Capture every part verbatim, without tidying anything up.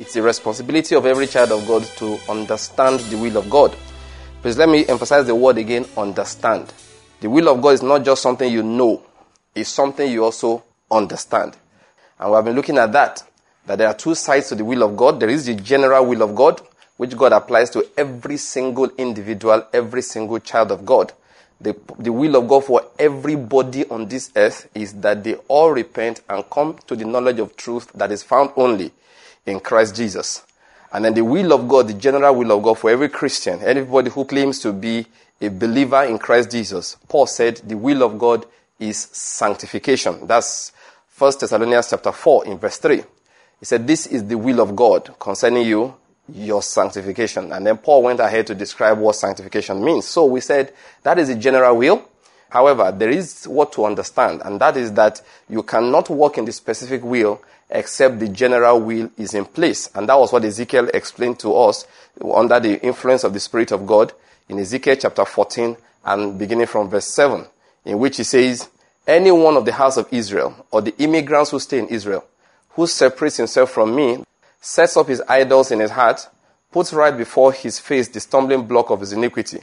It's the responsibility of every child of God to understand the will of God. Please let me emphasize the word again, understand. The will of God is not just something you know. It's something you also understand. And we have been looking at that, that there are two sides to the will of God. There is the general will of God, which God applies to every single individual, every single child of God. The, the will of God for everybody on this earth is that they all repent and come to the knowledge of truth that is found only in Christ Jesus. And then the will of God, the general will of God for every Christian, anybody who claims to be a believer in Christ Jesus. Paul said the will of God is sanctification. That's First Thessalonians chapter four in verse three. He said this is the will of God concerning you, your sanctification. And then Paul went ahead to describe what sanctification means. So we said that is a general will. However, there is what to understand, and that is that you cannot walk in the specific will except the general will is in place. And that was what Ezekiel explained to us under the influence of the Spirit of God in Ezekiel chapter fourteen and beginning from verse seven, in which he says, any one of the house of Israel or the immigrants who stay in Israel, who separates himself from me, sets up his idols in his heart, puts right before his face the stumbling block of his iniquity,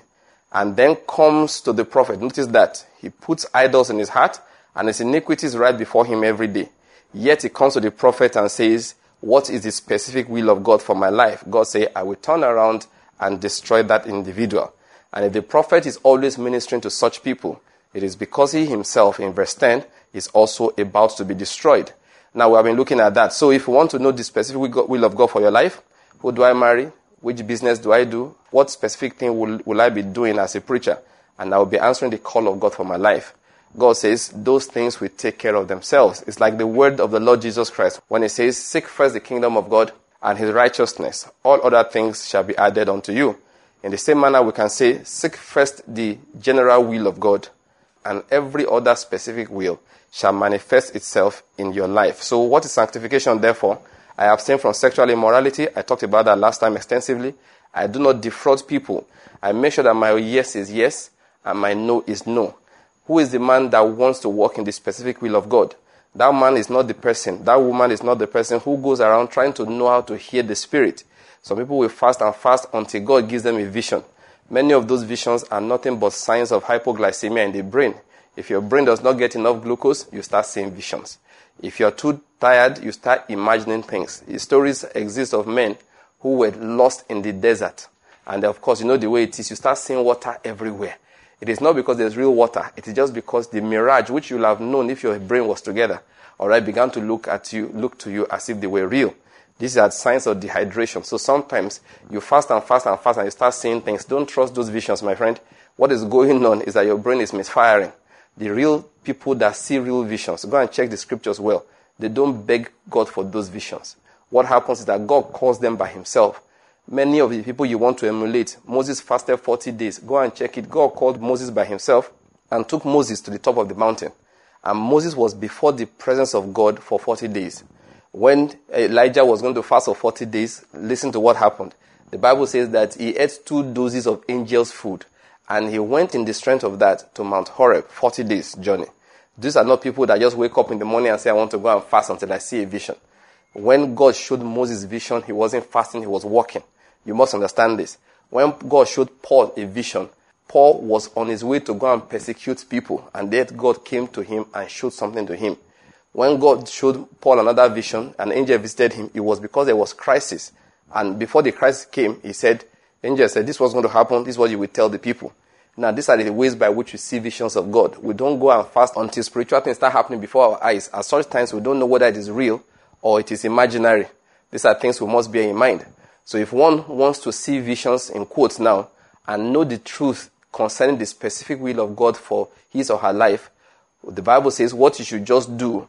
and then comes to the prophet. Notice that. He puts idols in his heart, and his iniquity is right before him every day. Yet he comes to the prophet and says, what is the specific will of God for my life? God say, I will turn around and destroy that individual. And if the prophet is always ministering to such people, it is because he himself, in verse ten, is also about to be destroyed. Now, we have been looking at that. So if you want to know the specific will of God for your life, who do I marry? Which business do I do? What specific thing will, will I be doing as a preacher? And I will be answering the call of God for my life. God says those things will take care of themselves. It's like the word of the Lord Jesus Christ when he says, seek first the kingdom of God and his righteousness. All other things shall be added unto you. In the same manner, we can say, seek first the general will of God, and every other specific will shall manifest itself in your life. So what is sanctification, therefore? I abstain from sexual immorality. I talked about that last time extensively. I do not defraud people. I make sure that my yes is yes and my no is no. Who is the man that wants to walk in the specific will of God? That man is not the person. That woman is not the person who goes around trying to know how to hear the Spirit. Some people will fast and fast until God gives them a vision. Many of those visions are nothing but signs of hypoglycemia in the brain. If your brain does not get enough glucose, you start seeing visions. If you're too tired, you start imagining things. Stories exist of men who were lost in the desert. And of course, you know the way it is. You start seeing water everywhere. It is not because there's real water. It is just because the mirage, which you'll have known if your brain was together, all right, began to look at you, look to you as if they were real. These are signs of dehydration. So sometimes you fast and fast and fast and you start seeing things. Don't trust those visions, my friend. What is going on is that your brain is misfiring. The real people that see real visions, go and check the scriptures well. They don't beg God for those visions. What happens is that God calls them by himself. Many of the people you want to emulate, Moses fasted forty days. Go and check it. God called Moses by himself and took Moses to the top of the mountain. And Moses was before the presence of God for forty days. When Elijah was going to fast for forty days, listen to what happened. The Bible says that he ate two doses of angels' food. And he went in the strength of that to Mount Horeb, forty days journey. These are not people that just wake up in the morning and say, I want to go and fast until I see a vision. When God showed Moses' vision, he wasn't fasting, he was walking. You must understand this. When God showed Paul a vision, Paul was on his way to go and persecute people. And yet God came to him and showed something to him. When God showed Paul another vision, an angel visited him, it was because there was crisis. And before the crisis came, he said, angel said, this was going to happen, this is what you will tell the people. Now, these are the ways by which we see visions of God. We don't go and fast until spiritual things start happening before our eyes. At such times, we don't know whether it is real or it is imaginary. These are things we must bear in mind. So if one wants to see visions, in quotes now, and know the truth concerning the specific will of God for his or her life, the Bible says what you should just do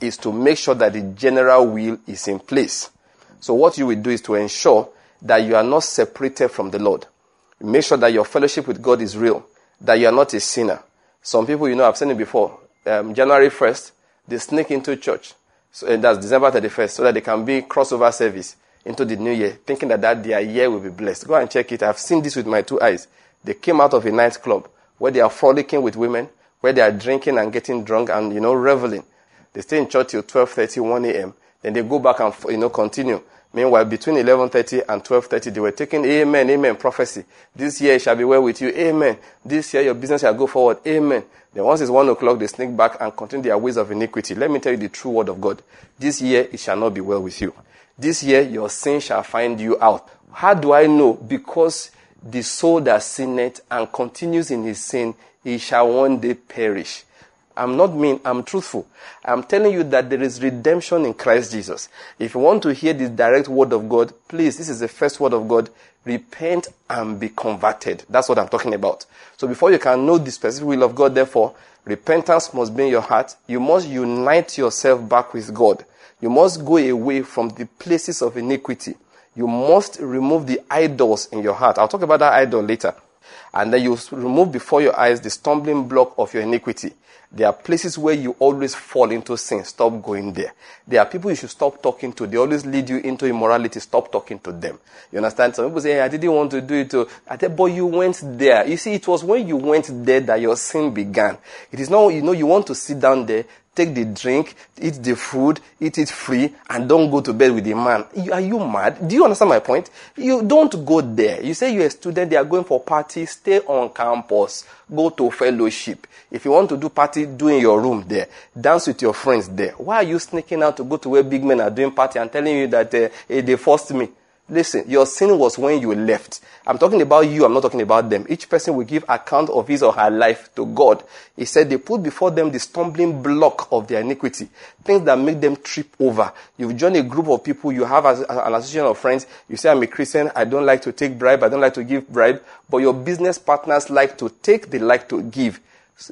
is to make sure that the general will is in place. So what you will do is to ensure that you are not separated from the Lord. Make sure that your fellowship with God is real, that you are not a sinner. Some people, you know, I've seen it before. Um, January first, they sneak into church. So, and that's December thirty-first, so that they can be crossover service into the new year, thinking that, that their year will be blessed. Go and check it. I've seen this with my two eyes. They came out of a nightclub where they are frolicking with women, where they are drinking and getting drunk and, you know, reveling. They stay in church till twelve thirty, one a.m. Then they go back and, you know, continue. Meanwhile, between eleven thirty and twelve thirty, they were taking, amen, amen, prophecy. This year it shall be well with you, amen. This year your business shall go forward, amen. Then once it's one o'clock, they sneak back and continue their ways of iniquity. Let me tell you the true word of God. This year it shall not be well with you. This year your sin shall find you out. How do I know? Because the soul that sinneth and continues in his sin, he shall one day perish. I'm not mean, I'm truthful. I'm telling you that there is redemption in Christ Jesus. If you want to hear the direct word of God, please, this is the first word of God. Repent and be converted. That's what I'm talking about. So before you can know the specific will of God, therefore, repentance must be in your heart. You must unite yourself back with God. You must go away from the places of iniquity. You must remove the idols in your heart. I'll talk about that idol later. And then you remove before your eyes the stumbling block of your iniquity. There are places where you always fall into sin. Stop going there. There are people you should stop talking to. They always lead you into immorality. Stop talking to them. You understand? Some people say, hey, I didn't want to do it. I said, but you went there. You see, it was when you went there that your sin began. It is not, you know, you want to sit down there, take the drink, eat the food, eat it free, and don't go to bed with a man. Are you mad? Do you understand my point? You don't go there. You say you're a student, they are going for parties, stay on campus, go to fellowship. If you want to do party, do in your room there. Dance with your friends there. Why are you sneaking out to go to where big men are doing party and telling you that uh, they forced me? Listen, your sin was when you left. I'm talking about you, I'm not talking about them. Each person will give account of his or her life to God. He said they put before them the stumbling block of their iniquity. Things that make them trip over. You've joined a group of people, you have as, as an association of friends. You say, I'm a Christian, I don't like to take bribe, I don't like to give bribe. But your business partners like to take, they like to give.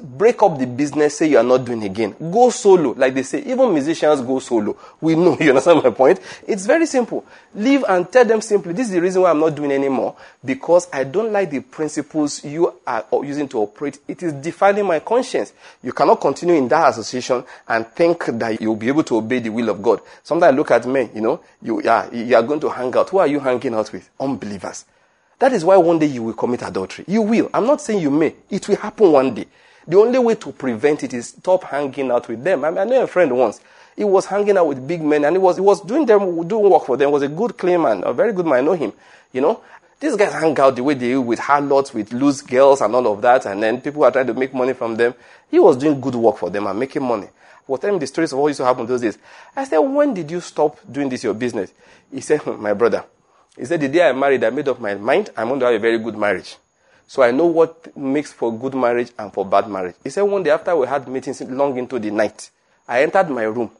Break up the business, say you are not doing again. Go solo, like they say. Even musicians go solo. We know, you understand my point? It's very simple. Leave and tell them simply, this is the reason why I'm not doing anymore. Because I don't like the principles you are using to operate. It is defiling my conscience. You cannot continue in that association and think that you'll be able to obey the will of God. Sometimes I look at men, you know, you are, you are going to hang out. Who are you hanging out with? Unbelievers. That is why one day you will commit adultery. You will. I'm not saying you may. It will happen one day. The only way to prevent it is stop hanging out with them. I mean, I know a friend once. He was hanging out with big men and he was, he was doing them, doing work for them. He was a good clean man, a very good man. I know him, you know. These guys hang out the way they do with harlots, with loose girls and all of that. And then people are trying to make money from them. He was doing good work for them and making money. I was telling him the stories of what used to happen those days. I said, when did you stop doing this, your business? He said, my brother. He said, the day I married, I made up my mind. I'm going to have a very good marriage. So I know what makes for good marriage and for bad marriage. He said one day after we had meetings long into the night, I entered my room.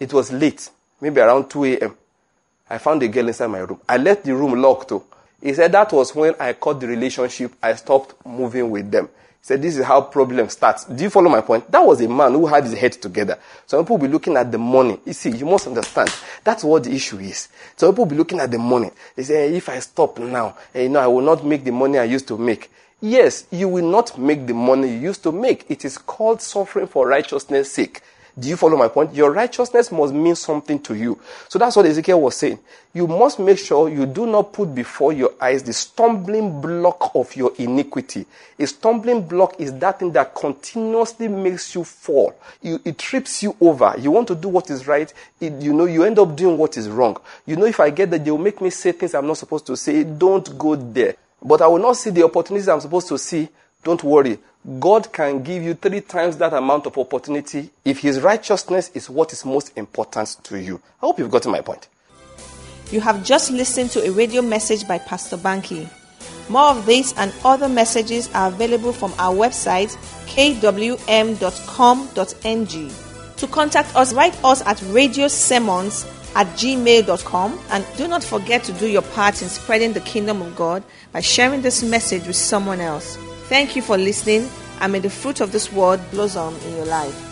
It was late, maybe around two a.m. I found a girl inside my room. I left the room locked too. He said that was when I cut the relationship. I stopped moving with them. He said this is how problem starts. Do you follow my point? That was a man who had his head together. Some people will be looking at the money. You see, you must understand. That's what the issue is. Some people will be looking at the money. They say, if I stop now, you know, I will not make the money I used to make. Yes, you will not make the money you used to make. It is called suffering for righteousness' sake. Do you follow my point? Your righteousness must mean something to you. So that's what Ezekiel was saying. You must make sure you do not put before your eyes the stumbling block of your iniquity. A stumbling block is that thing that continuously makes you fall. You, it trips you over. You want to do what is right. It, you know, you end up doing what is wrong. You know, if I get that, they'll make me say things I'm not supposed to say. Don't go there. But I will not see the opportunities I'm supposed to see. Don't worry. God can give you three times that amount of opportunity if his righteousness is what is most important to you. I hope you've gotten my point. You have just listened to a radio message by Pastor Banky. More of these and other messages are available from our website, k w m dot com dot n g. To contact us, write us at radio sermons at gmail dot com, and do not forget to do your part in spreading the kingdom of God by sharing this message with someone else. Thank you for listening, and may the fruit of this word blossom in your life.